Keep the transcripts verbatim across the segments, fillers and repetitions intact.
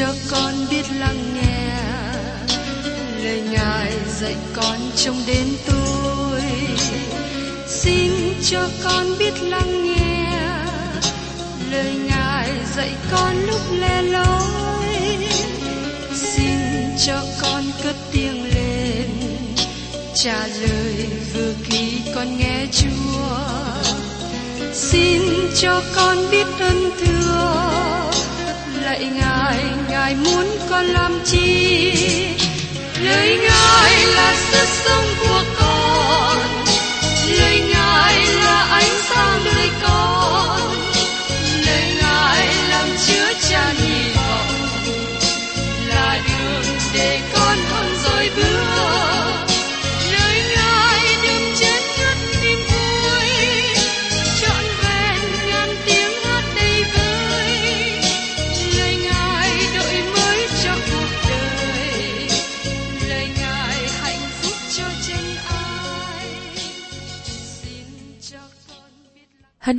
cho con biết lắng nghe lời Ngài dạy con trong đến tôi. Xin cho con biết lắng nghe lời Ngài dạy con lúc lẻ loi. Xin cho con cất tiếng lên, trả lời vừa khi con nghe Chúa. Xin cho con biết ơn thưa, lạy Ngài, Ngài muốn con làm chi? Lời Ngài là sức sống của con, lời Ngài là ánh sáng nơi con, lời Ngài làm chứa tràn hy vọng, là đường để con không rối bước. Lời Ngài đừng chết ngất niềm vui, trọn vẹn ngàn tiếng hát đầy vơi. Lời Ngài đổi mới cho cuộc đời, lời Ngài hạnh phúc cho chân ai. Xin cho con biết. Hân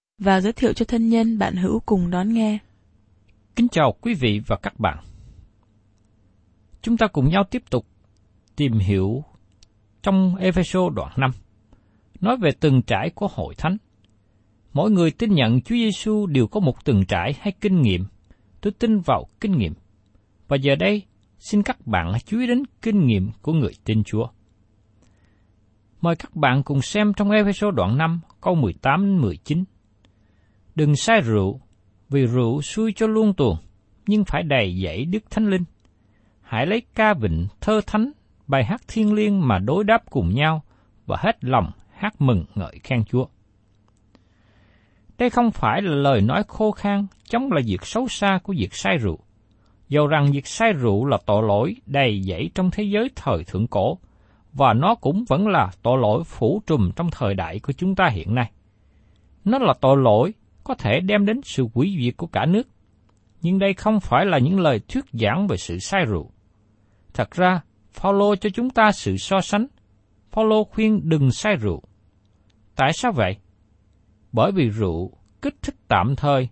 và giới thiệu cho thân nhân, bạn hữu cùng đón nghe. Kính chào quý vị và các bạn. Chúng ta cùng nhau tiếp tục tìm hiểu trong Epheso đoạn năm, nói về từng trải của hội thánh. Mỗi người tin nhận Chúa Giê-su đều có một từng trải hay kinh nghiệm. Tôi tin vào kinh nghiệm. Và giờ đây, xin các bạn hãy chú ý đến kinh nghiệm của người tin Chúa. Mời các bạn cùng xem trong Epheso đoạn năm, câu mười tám đến mười chín. Đừng say rượu, vì rượu xui cho luông tuồng, nhưng phải đầy dẫy Đức Thánh Linh. Hãy lấy ca vịnh, thơ thánh, bài hát thiêng liêng mà đối đáp cùng nhau, và hết lòng hát mừng ngợi khen Chúa. Đây không phải là lời nói khô khan chống lại việc xấu xa của việc say rượu. Dầu rằng việc say rượu là tội lỗi đầy dẫy trong thế giới thời thượng cổ, và nó cũng vẫn là tội lỗi phủ trùm trong thời đại của chúng ta hiện nay. Nó là tội lỗi có thể đem đến sự hủy diệt của cả nước. Nhưng đây không phải là những lời thuyết giảng về sự say rượu. Thật ra, Phao-lô cho chúng ta sự so sánh. Phao-lô khuyên đừng say rượu. Tại sao vậy? Bởi vì rượu kích thích tạm thời,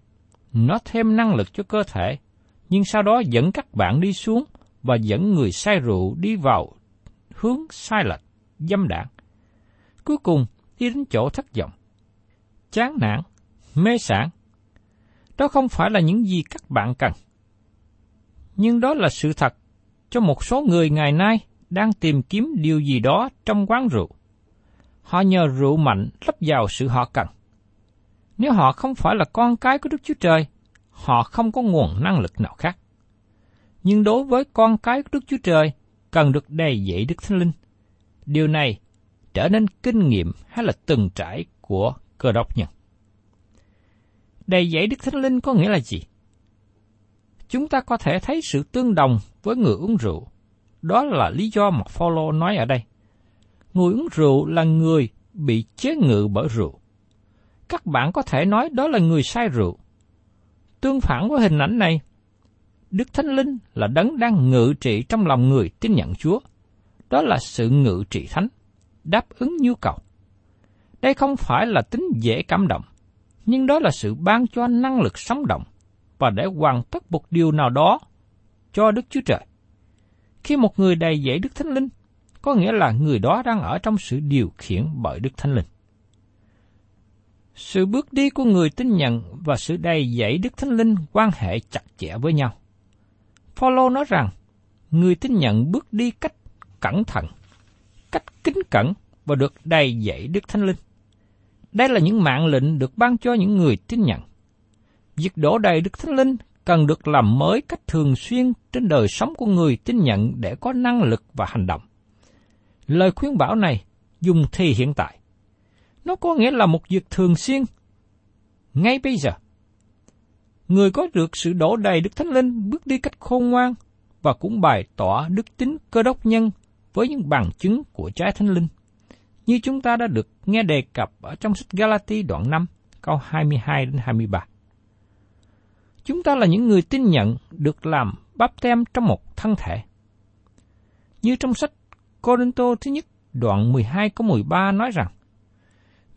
nó thêm năng lực cho cơ thể, nhưng sau đó dẫn các bạn đi xuống và dẫn người say rượu đi vào hướng sai lệch, dâm đảng. Cuối cùng, đi đến chỗ thất vọng, chán nản, mê sảng. Đó không phải là những gì các bạn cần. Nhưng đó là sự thật cho một số người ngày nay đang tìm kiếm điều gì đó trong quán rượu. Họ nhờ rượu mạnh lấp vào sự họ cần. Nếu họ không phải là con cái của Đức Chúa Trời, họ không có nguồn năng lực nào khác. Nhưng đối với con cái của Đức Chúa Trời, cần được đầy dẫy Đức Thánh Linh. Điều này trở nên kinh nghiệm hay là từng trải của Cơ Đốc nhân. Đầy dẫy Đức Thánh Linh có nghĩa là gì? Chúng ta có thể thấy sự tương đồng với người uống rượu. Đó là lý do mà Phao-lô nói ở đây. Người uống rượu là người bị chế ngự bởi rượu. Các bạn có thể nói đó là người say rượu. Tương phản với hình ảnh này, Đức Thánh Linh là đấng đang ngự trị trong lòng người tin nhận Chúa. Đó là sự ngự trị thánh, đáp ứng nhu cầu. Đây không phải là tính dễ cảm động, nhưng đó là sự ban cho năng lực sống động và để hoàn tất một điều nào đó cho Đức Chúa Trời. Khi một người đầy dẫy Đức Thánh Linh, có nghĩa là người đó đang ở trong sự điều khiển bởi Đức Thánh Linh. Sự bước đi của người tin nhận và sự đầy dẫy Đức Thánh Linh quan hệ chặt chẽ với nhau. Phao-lô nói rằng, người tin nhận bước đi cách cẩn thận, cách kính cẩn và được đầy dẫy Đức Thánh Linh. Đây là những mạng lệnh được ban cho những người tin nhận. Việc đổ đầy Đức Thánh Linh cần được làm mới cách thường xuyên trên đời sống của người tin nhận để có năng lực và hành động. Lời khuyến bảo này dùng thì hiện tại. Nó có nghĩa là một việc thường xuyên, ngay bây giờ. Người có được sự đổ đầy Đức Thánh Linh bước đi cách khôn ngoan và cũng bày tỏ đức tính Cơ Đốc nhân với những bằng chứng của trái Thánh Linh, như chúng ta đã được nghe đề cập ở trong sách Galati đoạn năm, câu hai mươi hai đến hai mươi ba. Chúng ta là những người tin nhận được làm báp tem trong một thân thể. Như trong sách Côrinh-tô thứ nhất, đoạn mười hai câu mười ba nói rằng,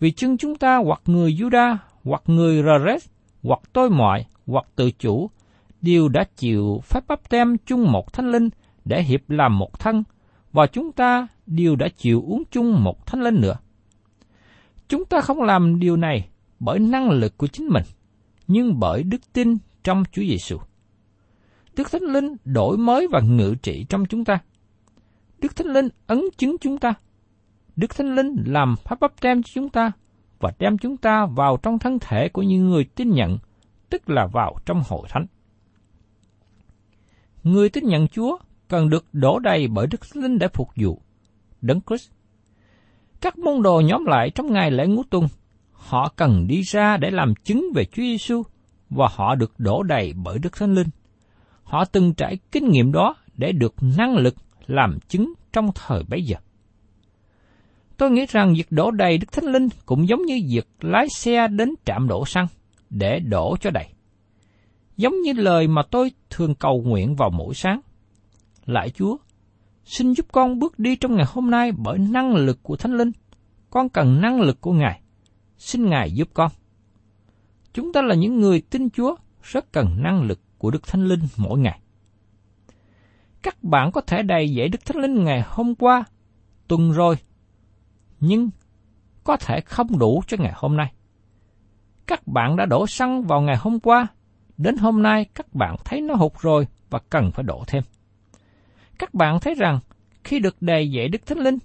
vì chưng chúng ta hoặc người Giu-đa, hoặc người Rơ-rết, hoặc tôi mọi, hoặc tự chủ, đều đã chịu phép báp tem chung một Thánh Linh để hiệp làm một thân, và chúng ta đều đã chịu uống chung một Thánh Linh nữa. Chúng ta không làm điều này bởi năng lực của chính mình, nhưng bởi đức tin trong Chúa Giê-su. Đức Thánh Linh đổi mới và ngự trị trong chúng ta. Đức Thánh Linh ấn chứng chúng ta. Đức Thánh Linh làm phép báp tem cho chúng ta và đem chúng ta vào trong thân thể của những người tin nhận, tức là vào trong hội thánh. Người tin nhận Chúa cần được đổ đầy bởi Đức Thánh Linh để phục vụ Đấng Christ. Các môn đồ nhóm lại trong ngày lễ Ngũ Tuần, họ cần đi ra để làm chứng về Chúa Giê-su và họ được đổ đầy bởi Đức Thánh Linh. Họ từng trải kinh nghiệm đó để được năng lực làm chứng trong thời bấy giờ. Tôi nghĩ rằng việc đổ đầy Đức Thánh Linh cũng giống như việc lái xe đến trạm đổ xăng để đổ cho đầy. Giống như lời mà tôi thường cầu nguyện vào mỗi sáng. Lạy Chúa, xin giúp con bước đi trong ngày hôm nay bởi năng lực của Thánh Linh. Con cần năng lực của Ngài. Xin Ngài giúp con. Chúng ta là những người tin Chúa rất cần năng lực của Đức Thánh Linh mỗi ngày. Các bạn có thể đầy dẫy Đức Thánh Linh ngày hôm qua, tuần rồi, nhưng có thể không đủ cho ngày hôm nay. Các bạn đã đổ xăng vào ngày hôm qua, đến hôm nay các bạn thấy nó hụt rồi và cần phải đổ thêm. Các bạn thấy rằng khi được đầy dẫy Đức Thánh Linh,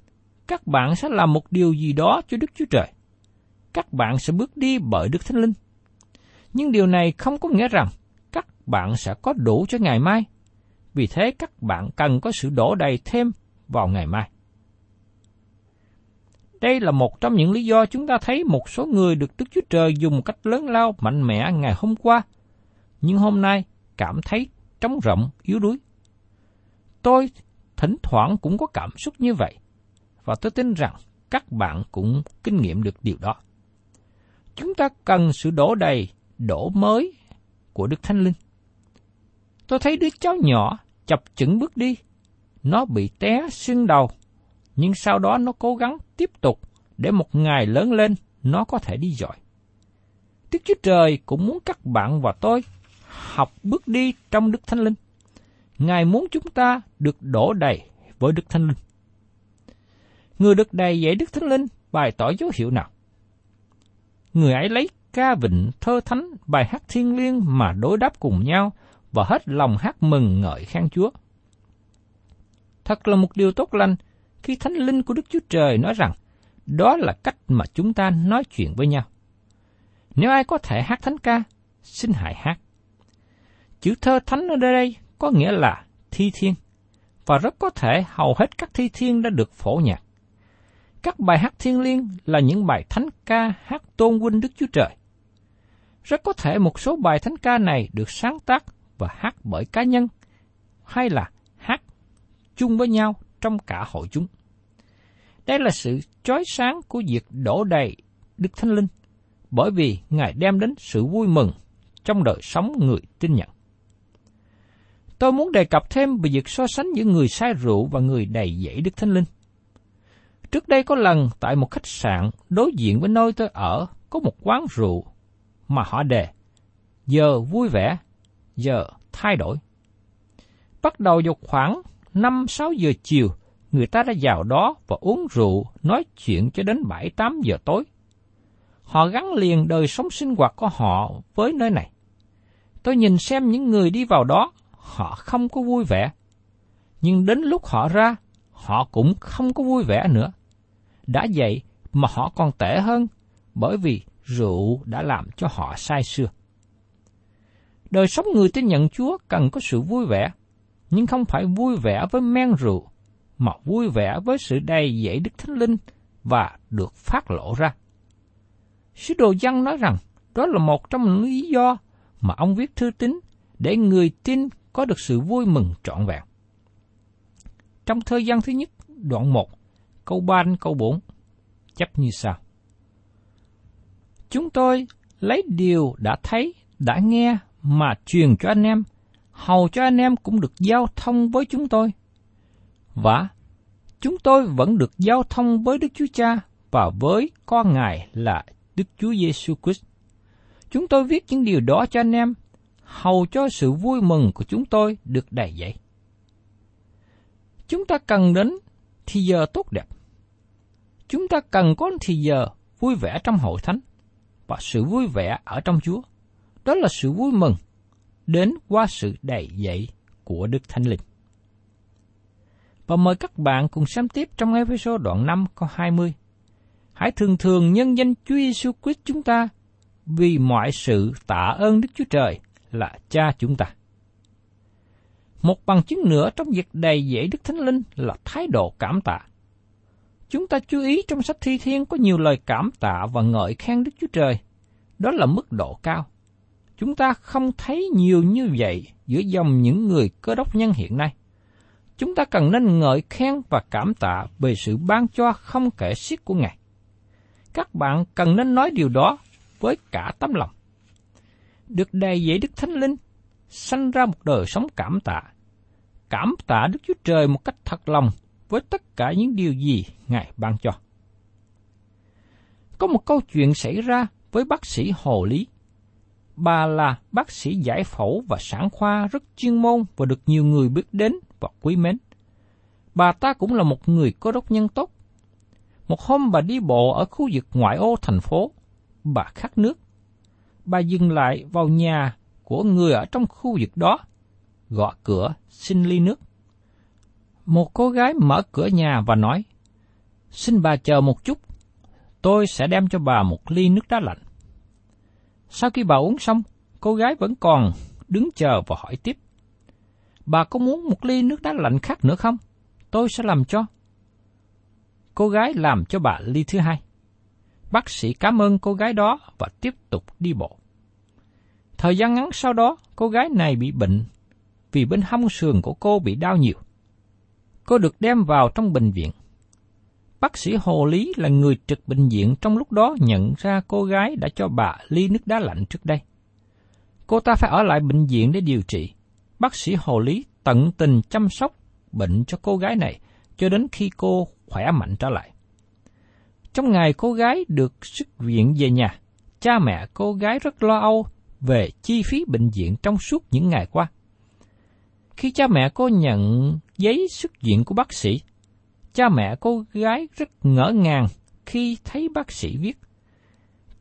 các bạn sẽ làm một điều gì đó cho Đức Chúa Trời. Các bạn sẽ bước đi bởi Đức Thánh Linh. Nhưng điều này không có nghĩa rằng các bạn sẽ có đủ cho ngày mai. Vì thế các bạn cần có sự đổ đầy thêm vào ngày mai. Đây là một trong những lý do chúng ta thấy một số người được Đức Chúa Trời dùng một cách lớn lao mạnh mẽ ngày hôm qua, nhưng hôm nay cảm thấy trống rỗng, yếu đuối. Tôi thỉnh thoảng cũng có cảm xúc như vậy, và tôi tin rằng các bạn cũng kinh nghiệm được điều đó. Chúng ta cần sự đổ đầy, đổ mới của Đức Thánh Linh. Tôi thấy đứa cháu nhỏ chập chững bước đi, nó bị té xương đầu, nhưng sau đó nó cố gắng tiếp tục để một ngày lớn lên nó có thể đi giỏi. Đức Chúa Trời cũng muốn các bạn và tôi học bước đi trong Đức Thánh Linh. Ngài muốn chúng ta được đổ đầy với Đức Thánh Linh. Người được đầy dẫy Đức Thánh Linh bày tỏ dấu hiệu nào? Người ấy lấy ca vịnh thơ thánh, bài hát thiêng liêng mà đối đáp cùng nhau và hết lòng hát mừng ngợi khen Chúa. Thật là một điều tốt lành khi Thánh Linh của Đức Chúa Trời nói rằng đó là cách mà chúng ta nói chuyện với nhau. Nếu ai có thể hát thánh ca, xin hãy hát. Chữ thơ thánh ở đây có nghĩa là thi thiên, và rất có thể hầu hết các thi thiên đã được phổ nhạc. Các bài hát thiêng liêng là những bài thánh ca hát tôn vinh Đức Chúa Trời. Rất có thể một số bài thánh ca này được sáng tác và hát bởi cá nhân, hay là hát chung với nhau trong cả hội chúng. Đây là sự chói sáng của việc đổ đầy Đức Thánh Linh, bởi vì Ngài đem đến sự vui mừng trong đời sống người tin nhận. Tôi muốn đề cập thêm về việc so sánh giữa người say rượu và người đầy dẫy Đức Thánh Linh. Trước đây có lần tại một khách sạn đối diện với nơi tôi ở có một quán rượu mà họ đề giờ vui vẻ, giờ thay đổi. Bắt đầu vào khoảng năm sáu giờ chiều, người ta đã vào đó và uống rượu, nói chuyện cho đến bảy tám giờ tối. Họ gắn liền đời sống sinh hoạt của họ với nơi này. Tôi nhìn xem những người đi vào đó, họ không có vui vẻ. Nhưng đến lúc họ ra, họ cũng không có vui vẻ nữa. Đã vậy mà họ còn tệ hơn, bởi vì rượu đã làm cho họ say sưa. Đời sống người tin nhận Chúa cần có sự vui vẻ, nhưng không phải vui vẻ với men rượu, mà vui vẻ với sự đầy dẫy Đức Thánh Linh và được phát lộ ra. Sứ đồ Giăng nói rằng đó là một trong những lý do mà ông viết thư tín để người tin có được sự vui mừng trọn vẹn. Trong thời gian thứ nhất, đoạn một, câu ba đến câu bốn, chép như sau. Chúng tôi lấy điều đã thấy, đã nghe mà truyền cho anh em, hầu cho anh em cũng được giao thông với chúng tôi. Và chúng tôi vẫn được giao thông với Đức Chúa Cha và với con Ngài là Đức Chúa Giê-su Christ. Chúng tôi viết những điều đó cho anh em, hầu cho sự vui mừng của chúng tôi được đầy dẫy. Chúng ta cần đến thì giờ tốt đẹp. Chúng ta cần có thì giờ vui vẻ trong hội thánh và sự vui vẻ ở trong Chúa. Đó là sự vui mừng đến qua sự đầy dẫy của Đức Thánh Linh. Và mời các bạn cùng xem tiếp trong Epheso đoạn năm câu hai mươi. Hãy thường thường nhân danh Chúa Giêsu Christ chúng ta vì mọi sự tạ ơn Đức Chúa Trời là Cha chúng ta. Một bằng chứng nữa trong việc đầy dẫy Đức Thánh Linh là thái độ cảm tạ. Chúng ta chú ý trong sách Thi Thiên có nhiều lời cảm tạ và ngợi khen Đức Chúa Trời. Đó là mức độ cao. Chúng ta không thấy nhiều như vậy giữa dòng những người Cơ Đốc nhân hiện nay. Chúng ta cần nên ngợi khen và cảm tạ về sự ban cho không kể xiết của Ngài. Các bạn cần nên nói điều đó với cả tấm lòng. Được đầy dẫy Đức Thánh Linh, sanh ra một đời sống cảm tạ. Cảm tạ Đức Chúa Trời một cách thật lòng với tất cả những điều gì Ngài ban cho. Có một câu chuyện xảy ra với bác sĩ Hồ Lý. Bà là bác sĩ giải phẫu và sản khoa rất chuyên môn và được nhiều người biết đến và quý mến. Bà ta cũng là một người Cơ Đốc nhân tốt. Một hôm bà đi bộ ở khu vực ngoại ô thành phố, bà khát nước. Bà dừng lại vào nhà của người ở trong khu vực đó, gõ cửa xin ly nước. Một cô gái mở cửa nhà và nói, xin bà chờ một chút, tôi sẽ đem cho bà một ly nước đá lạnh. Sau khi bà uống xong, cô gái vẫn còn đứng chờ và hỏi tiếp, bà có muốn một ly nước đá lạnh khác nữa không? Tôi sẽ làm cho. Cô gái làm cho bà ly thứ hai. Bác sĩ cảm ơn cô gái đó và tiếp tục đi bộ. Thời gian ngắn sau đó, cô gái này bị bệnh vì bên hông sườn của cô bị đau nhiều. Cô được đem vào trong bệnh viện. Bác sĩ Hồ Lý là người trực bệnh viện trong lúc đó nhận ra cô gái đã cho bà ly nước đá lạnh trước đây. Cô ta phải ở lại bệnh viện để điều trị. Bác sĩ Hồ Lý tận tình chăm sóc bệnh cho cô gái này cho đến khi cô khỏe mạnh trở lại. Trong ngày cô gái được xuất viện về nhà, cha mẹ cô gái rất lo âu về chi phí bệnh viện trong suốt những ngày qua. Khi cha mẹ cô nhận giấy xuất viện của bác sĩ, cha mẹ cô gái rất ngỡ ngàng khi thấy bác sĩ viết,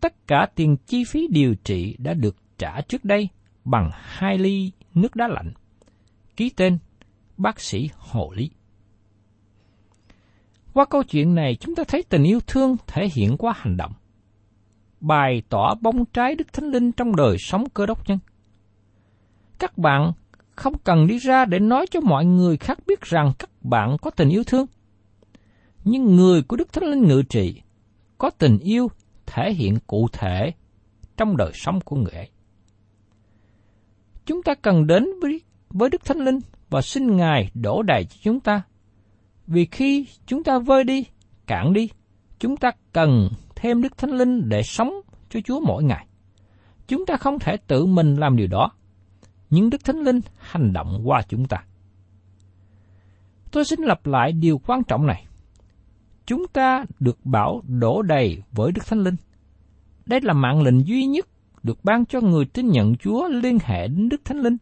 tất cả tiền chi phí điều trị đã được trả trước đây bằng hai ly nước đá lạnh. Ký tên bác sĩ Hồ Lý. Qua câu chuyện này chúng ta thấy tình yêu thương thể hiện qua hành động, bày tỏ bóng trái Đức Thánh Linh trong đời sống Cơ Đốc nhân. Các bạn không cần đi ra để nói cho mọi người khác biết rằng các bạn có tình yêu thương. Nhưng người của Đức Thánh Linh ngự trị có tình yêu thể hiện cụ thể trong đời sống của người ấy. Chúng ta cần đến với, với Đức Thánh Linh và xin Ngài đổ đầy cho chúng ta. Vì khi chúng ta vơi đi, cạn đi, chúng ta cần thêm Đức Thánh Linh để sống cho Chúa mỗi ngày. Chúng ta không thể tự mình làm điều đó, nhưng Đức Thánh Linh hành động qua chúng ta. Tôi xin lặp lại điều quan trọng này. Chúng ta được bảo đổ đầy với Đức Thánh Linh. Đây là mạng lệnh duy nhất được ban cho người tin nhận Chúa liên hệ đến Đức Thánh Linh.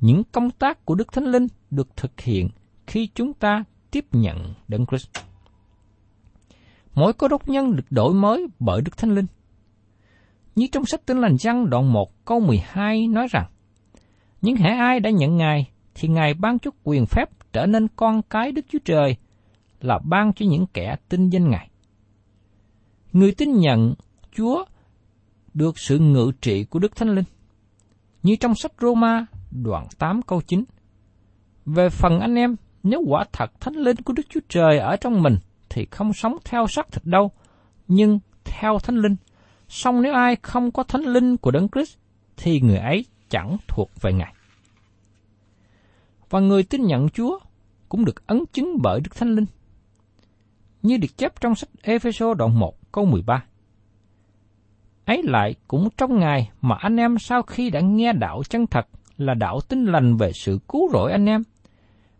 Những công tác của Đức Thánh Linh được thực hiện khi chúng ta tiếp nhận Đấng Christ. Mỗi Cơ Đốc nhân được đổi mới bởi Đức Thánh Linh. Như trong sách Tin lành Giăng đoạn một câu mười hai nói rằng, những hễ ai đã nhận Ngài thì Ngài ban cho quyền phép trở nên con cái Đức Chúa Trời, là ban cho những kẻ tin danh Ngài. Người tin nhận Chúa được sự ngự trị của Đức Thánh Linh. Như trong sách Roma đoạn tám câu chín, về phần anh em, nếu quả thật Thánh Linh của Đức Chúa Trời ở trong mình thì không sống theo xác thịt đâu, nhưng theo Thánh Linh. Song nếu ai không có Thánh Linh của Đấng Christ thì người ấy chẳng thuộc về Ngài. và người tin nhận Chúa cũng được ấn chứng bởi Đức Thánh Linh, như được chép trong sách Epheso đoạn một câu mười ba. Ấy lại cũng trong ngày mà anh em sau khi đã nghe đạo chân thật là đạo tin lành về sự cứu rỗi anh em,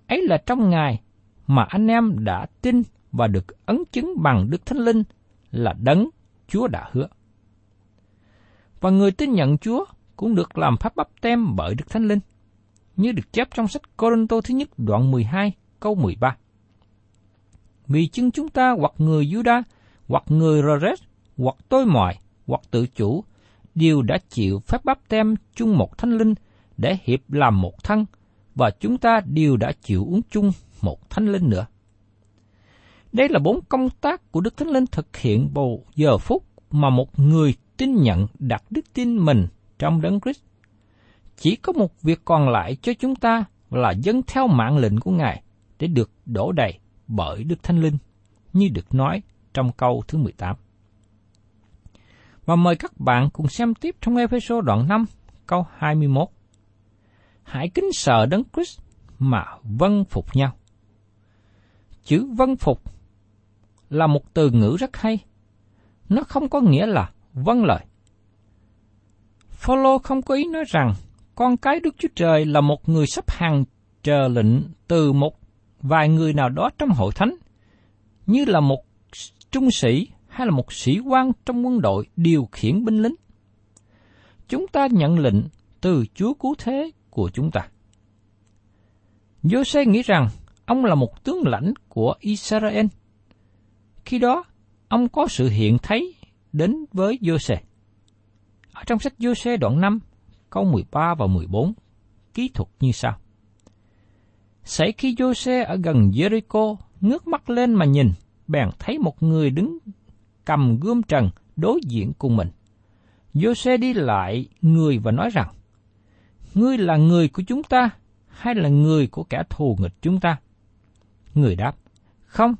ấy là trong ngày mà anh em đã tin và được ấn chứng bằng Đức Thánh Linh là đấng Chúa đã hứa. Và người tin nhận Chúa cũng được làm phép báp têm bởi Đức Thánh Linh, như được chép trong sách Côrinh-tô thứ nhất đoạn mười hai câu mười ba. Vì chứng chúng ta hoặc người Giu-đa, hoặc người Rơ-rét, hoặc tôi mọi, hoặc tự chủ, đều đã chịu phép báp têm chung một Thánh Linh để hiệp làm một thân, và chúng ta đều đã chịu uống chung một Thánh Linh nữa. Đây là bốn công tác của Đức Thánh Linh thực hiện vào giờ phút mà một người tin nhận đặt đức tin mình trong Đấng Christ. Chỉ có một việc còn lại cho chúng ta là dâng theo mạng lệnh của Ngài để được đổ đầy bởi Đức Thánh Linh, như được nói trong câu thứ mười tám. Và mời các bạn cùng xem tiếp trong Ê-phê-sô đoạn năm, câu hai mươi mốt. Hãy kính sợ Đấng Christ mà vâng phục nhau. Chữ vâng phục là một từ ngữ rất hay. Nó không có nghĩa là vâng lời. Phao-lô không có ý nói rằng con cái Đức Chúa Trời là một người sắp hàng chờ lệnh từ một vài người nào đó trong hội thánh, như là một trung sĩ hay là một sĩ quan trong quân đội điều khiển binh lính. Chúng ta nhận lệnh từ Chúa Cứu Thế của chúng ta. Giô-xê nghĩ rằng ông là một tướng lãnh của Israel. Khi đó, ông có sự hiện thấy đến với Giô-xê. Ở trong sách Giô-xê đoạn năm, câu mười ba và mười bốn, ký thuật như sau. Xảy khi Giô-xê ở gần Jericho, ngước mắt lên mà nhìn, bèn thấy một người đứng cầm gươm trần đối diện cùng mình. Giô-xê đi lại người và nói rằng, ngươi là người của chúng ta, hay là người của kẻ thù nghịch chúng ta? Người đáp, không,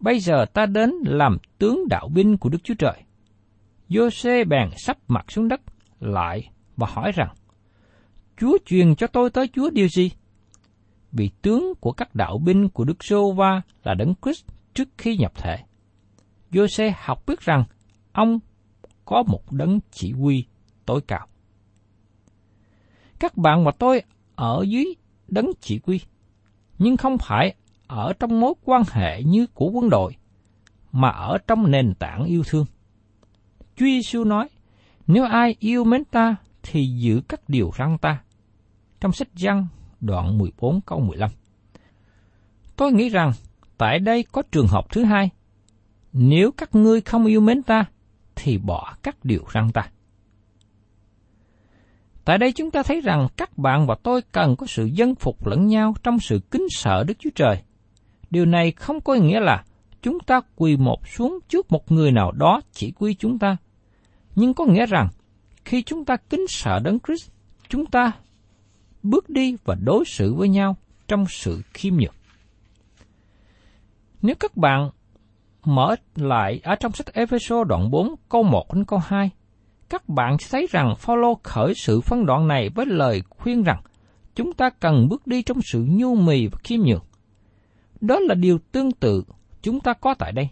bây giờ ta đến làm tướng đạo binh của Đức Chúa Trời. Giô-xê bèn sắp mặt xuống đất lại và hỏi rằng, Chúa truyền cho tôi tới Chúa điều gì? Vì tướng của các đạo binh của Đức Giê-hô-va là Đấng Christ trước khi nhập thể. Giô-xê học biết rằng ông có một đấng chỉ huy tối cao. Các bạn và tôi ở dưới đấng chỉ huy, nhưng không phải ở trong mối quan hệ như của quân đội, mà ở trong nền tảng yêu thương. Chúa Giê-su nói, nếu ai yêu mến ta thì giữ các điều răn ta. Trong sách Giăng đoạn mười bốn câu mười lăm. Tôi nghĩ rằng tại đây có trường hợp thứ hai. Nếu các ngươi không yêu mến ta thì bỏ các điều răn ta. Tại đây chúng ta thấy rằng các bạn và tôi cần có sự dân phục lẫn nhau trong sự kính sợ Đức Chúa Trời. Điều này không có nghĩa là chúng ta quỳ một xuống trước một người nào đó chỉ quy chúng ta, nhưng có nghĩa rằng khi chúng ta kính sợ Đấng Christ, chúng ta bước đi và đối xử với nhau trong sự khiêm nhường. Nếu các bạn mở lại ở trong sách Ê-phê-sô đoạn bốn câu một đến câu hai, các bạn sẽ thấy rằng Phao-lô khởi sự phân đoạn này với lời khuyên rằng chúng ta cần bước đi trong sự nhu mì và khiêm nhường. Đó là điều tương tự chúng ta có tại đây.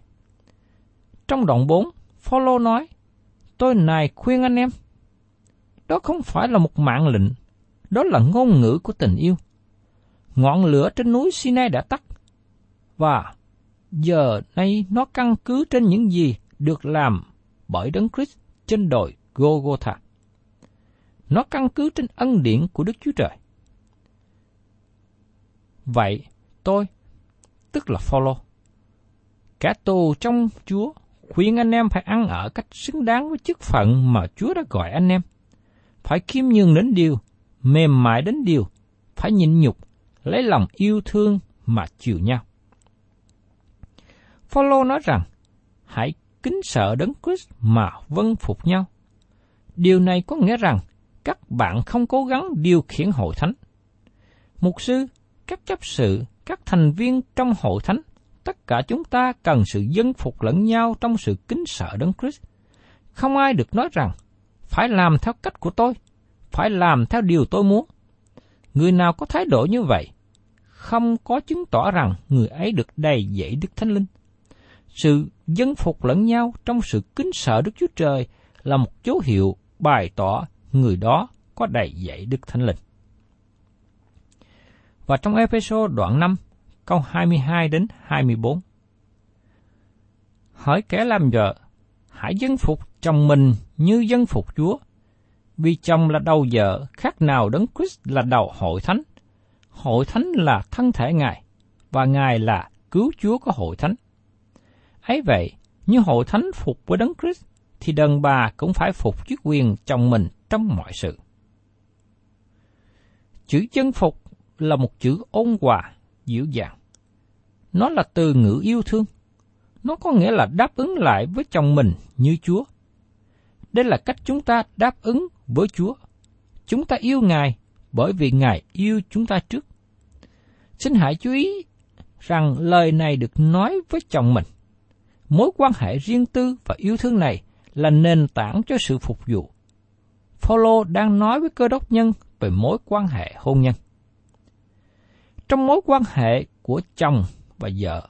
Trong đoạn bốn, Phao-lô nói, tôi này khuyên anh em. Đó không phải là một mạng lệnh, đó là ngôn ngữ của tình yêu. Ngọn lửa trên núi Sinai đã tắt, và giờ nay nó căn cứ trên những gì được làm bởi Đấng Christ trên đồi Gô-gô-tha. Nó căn cứ trên ân điển của Đức Chúa Trời. Vậy tôi, tức là Phao-lô, kẻ tù trong Chúa, khuyên anh em phải ăn ở cách xứng đáng với chức phận mà Chúa đã gọi anh em. Phải khiêm nhường đến điều, mềm mại đến điều, phải nhịn nhục, lấy lòng yêu thương mà chiều nhau. Phao-lô nói rằng, hãy kính sợ Đấng Christ mà vâng phục nhau. Điều này có nghĩa rằng các bạn không cố gắng điều khiển hội thánh. Mục sư, các chấp sự, các thành viên trong hội thánh, tất cả chúng ta cần sự dân phục lẫn nhau trong sự kính sợ Đấng Christ. Không ai được nói rằng, phải làm theo cách của tôi, phải làm theo điều tôi muốn. Người nào có thái độ như vậy, không có chứng tỏ rằng người ấy được đầy dẫy Đức Thánh Linh. Sự dân phục lẫn nhau trong sự kính sợ Đức Chúa Trời là một dấu hiệu bày tỏ người đó có đầy dẫy Đức Thánh Linh. Và trong Epheso đoạn năm, câu hai mươi hai đến hai mươi bốn. Hỡi kẻ làm vợ, hãy dân phục chồng mình như dân phục Chúa, vì chồng là đầu vợ, khác nào Đấng Christ là đầu hội thánh. Hội thánh là thân thể Ngài, và Ngài là cứu Chúa của hội thánh. Ấy vậy, như hội thánh phục với Đấng Christ, thì đàn bà cũng phải phục chức quyền chồng mình trong mọi sự. Chữ dân phục là một chữ ôn hòa, dịu dàng. Nó là từ ngữ yêu thương. Nó có nghĩa là đáp ứng lại với chồng mình như Chúa. Đây là cách chúng ta đáp ứng với Chúa. Chúng ta yêu Ngài bởi vì Ngài yêu chúng ta trước. Xin hãy chú ý rằng lời này được nói với chồng mình. Mối quan hệ riêng tư và yêu thương này là nền tảng cho sự phục vụ. Phao-lô đang nói với Cơ Đốc nhân về mối quan hệ hôn nhân. Trong mối quan hệ của chồng và vợ,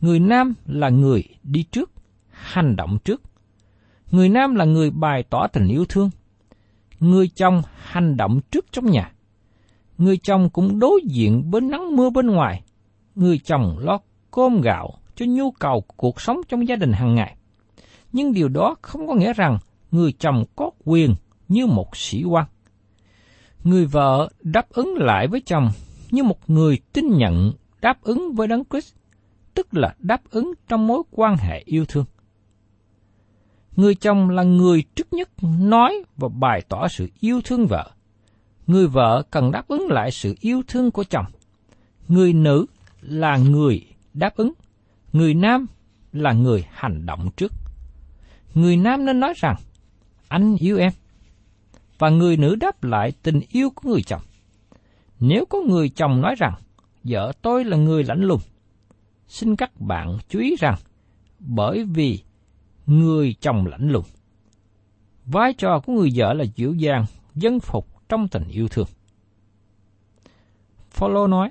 người nam là người đi trước, hành động trước. Người nam là người bày tỏ tình yêu thương. Người chồng hành động trước trong nhà. Người chồng cũng đối diện với nắng mưa bên ngoài. Người chồng lo cơm gạo cho nhu cầu của cuộc sống trong gia đình hàng ngày. Nhưng điều đó không có nghĩa rằng người chồng có quyền như một sĩ quan. Người vợ đáp ứng lại với chồng như một người tin nhận đáp ứng với Đấng Christ, tức là đáp ứng trong mối quan hệ yêu thương. Người chồng là người trước nhất nói và bày tỏ sự yêu thương vợ. Người vợ cần đáp ứng lại sự yêu thương của chồng. Người nữ là người đáp ứng. Người nam là người hành động trước. Người nam nên nói rằng, anh yêu em. Và người nữ đáp lại tình yêu của người chồng. Nếu có người chồng nói rằng, vợ tôi là người lạnh lùng, xin các bạn chú ý rằng, bởi vì người chồng lạnh lùng, vai trò của người vợ là dịu dàng, dân phục trong tình yêu thương. Phao-lô nói,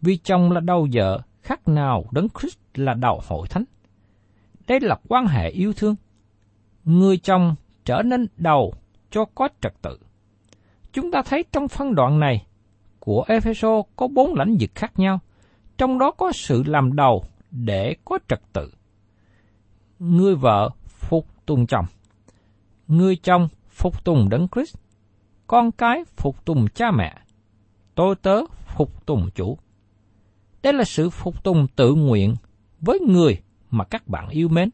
vì chồng là đầu vợ, khác nào Đấng Christ là đầu hội thánh. Đây là quan hệ yêu thương. Người chồng trở nên đầu cho có trật tự. Chúng ta thấy trong phân đoạn này của Epheso có bốn lãnh vực khác nhau, trong đó có sự làm đầu để có trật tự. Người vợ phục tùng chồng, người chồng phục tùng Đấng Christ, con cái phục tùng cha mẹ, tôi tớ phục tùng chủ. Đây là sự phục tùng tự nguyện với người mà các bạn yêu mến.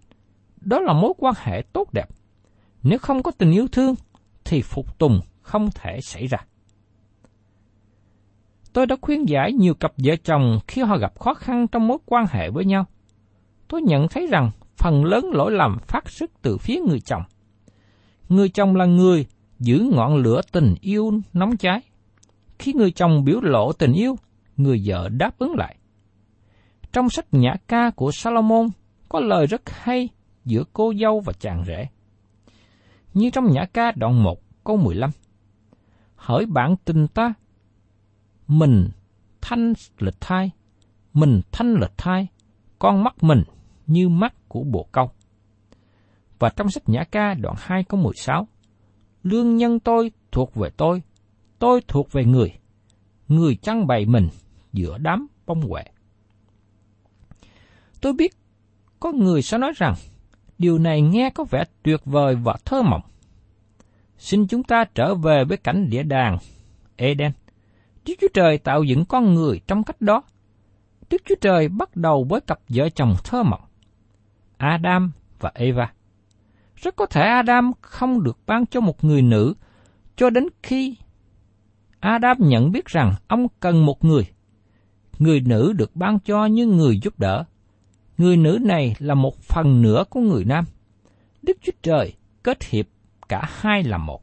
Đó là mối quan hệ tốt đẹp. Nếu không có tình yêu thương, thì phục tùng không thể xảy ra. Tôi đã khuyên giải nhiều cặp vợ chồng khi họ gặp khó khăn trong mối quan hệ với nhau. Tôi nhận thấy rằng phần lớn lỗi lầm phát xuất từ phía người chồng. Người chồng là người giữ ngọn lửa tình yêu nóng cháy. Khi người chồng biểu lộ tình yêu, người vợ đáp ứng lại. Trong sách Nhã Ca của Sa-lô-môn có lời rất hay giữa cô dâu và chàng rể. Như trong Nhã Ca đoạn một câu mười lăm, hỡi bạn tình ta, mình thanh lịch thai, mình thanh lịch thai, con mắt mình như mắt của bồ câu. Và trong sách Nhã Ca đoạn hai câu mười sáu, lương nhân tôi thuộc về tôi, tôi thuộc về người, người chăn bày mình giữa đám bông huệ. Tôi biết có người sẽ nói rằng điều này nghe có vẻ tuyệt vời và thơ mộng. Xin chúng ta trở về với cảnh địa đàng Eden. Đức Chúa Trời tạo dựng con người trong cách đó. Đức Chúa Trời bắt đầu với cặp vợ chồng thơ mộng, Adam và Eva. Rất có thể Adam không được ban cho một người nữ cho đến khi Adam nhận biết rằng ông cần một người. Người nữ được ban cho như người giúp đỡ. Người nữ này là một phần nửa của người nam. Đức Chúa Trời kết hiệp cả hai làm một.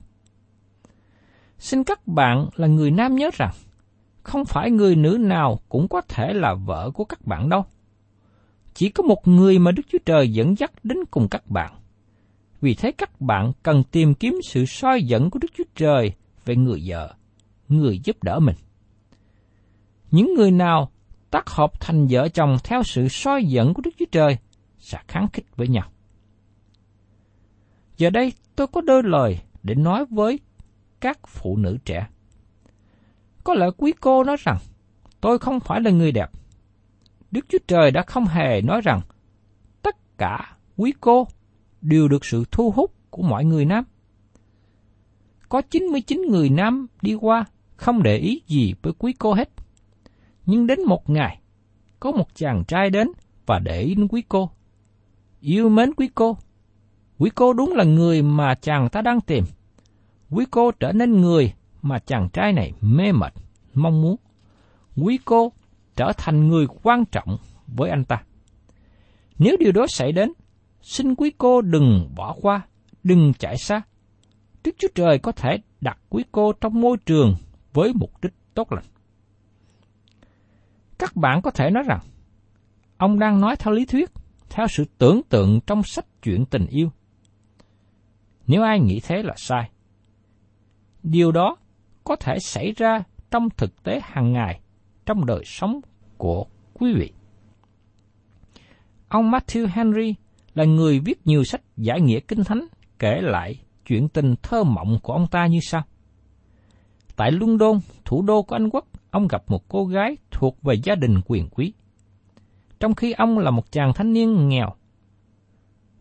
Xin các bạn là người nam nhớ rằng, không phải người nữ nào cũng có thể là vợ của các bạn đâu. Chỉ có một người mà Đức Chúa Trời dẫn dắt đến cùng các bạn. Vì thế các bạn cần tìm kiếm sự soi dẫn của Đức Chúa Trời về người vợ, người giúp đỡ mình. Những người nào tác hợp thành vợ chồng theo sự soi dẫn của Đức Chúa Trời sẽ kháng khích với nhau. Giờ đây tôi có đôi lời để nói với các phụ nữ trẻ. Có lẽ quý cô nói rằng, tôi không phải là người đẹp. Đức Chúa Trời đã không hề nói rằng, tất cả quý cô đều được sự thu hút của mọi người nam. Có chín mươi chín người nam đi qua không để ý gì với quý cô hết. Nhưng đến một ngày, có một chàng trai đến và để ý đến quý cô. Yêu mến quý cô. Quý cô đúng là người mà chàng ta đang tìm. Quý cô trở nên người mà chàng trai này mê mệt, mong muốn. Quý cô trở thành người quan trọng với anh ta. Nếu điều đó xảy đến, xin quý cô đừng bỏ qua, đừng chạy xa. Đức Chúa Trời có thể đặt quý cô trong môi trường với mục đích tốt lành. Các bạn có thể nói rằng, ông đang nói theo lý thuyết, theo sự tưởng tượng trong sách chuyện tình yêu. Nếu ai nghĩ thế là sai. Điều đó có thể xảy ra trong thực tế hàng ngày, trong đời sống của quý vị. Ông Matthew Henry là người viết nhiều sách giải nghĩa Kinh Thánh kể lại chuyện tình thơ mộng của ông ta như sau. Tại Luân Đôn, thủ đô của Anh Quốc, ông gặp một cô gái thuộc về gia đình quyền quý. Trong khi ông là một chàng thanh niên nghèo,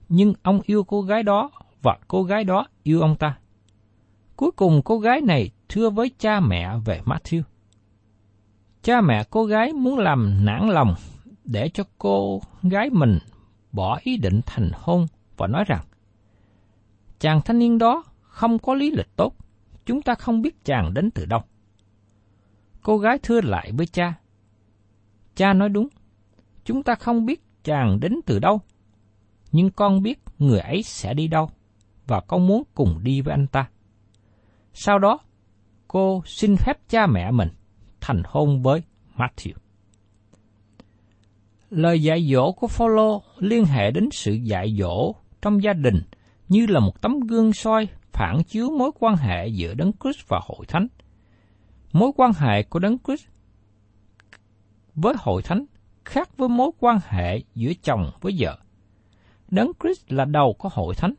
nhưng ông yêu cô gái đó và cô gái đó yêu ông ta. Cuối cùng cô gái này thưa với cha mẹ về Matthew. Cha mẹ cô gái muốn làm nản lòng để cho cô gái mình bỏ ý định thành hôn và nói rằng, chàng thanh niên đó không có lý lịch tốt, chúng ta không biết chàng đến từ đâu. Cô gái thưa lại với cha. Cha nói đúng, chúng ta không biết chàng đến từ đâu, nhưng con biết người ấy sẽ đi đâu, và con muốn cùng đi với anh ta. Sau đó, cô xin phép cha mẹ mình thành hôn với Matthew. Lời dạy dỗ của Phao-lô liên hệ đến sự dạy dỗ trong gia đình như là một tấm gương soi phản chiếu mối quan hệ giữa Đấng Christ và Hội Thánh. Mối quan hệ của Đấng Christ với Hội Thánh khác với mối quan hệ giữa chồng với vợ. Đấng Christ là đầu của Hội Thánh.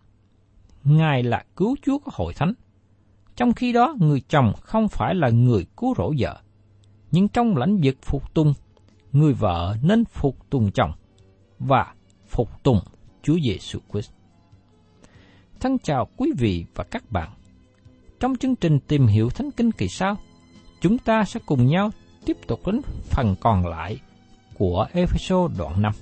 Ngài là cứu Chúa của Hội Thánh. Trong khi đó, người chồng không phải là người cứu rỗi vợ. Nhưng trong lãnh vực phục tùng, người vợ nên phục tùng chồng và phục tùng Chúa Giê-su Christ. Thân chào quý vị và các bạn. Trong chương trình Tìm hiểu Thánh Kinh kỳ sau, chúng ta sẽ cùng nhau tiếp tục đến phần còn lại của Epheso đoạn năm.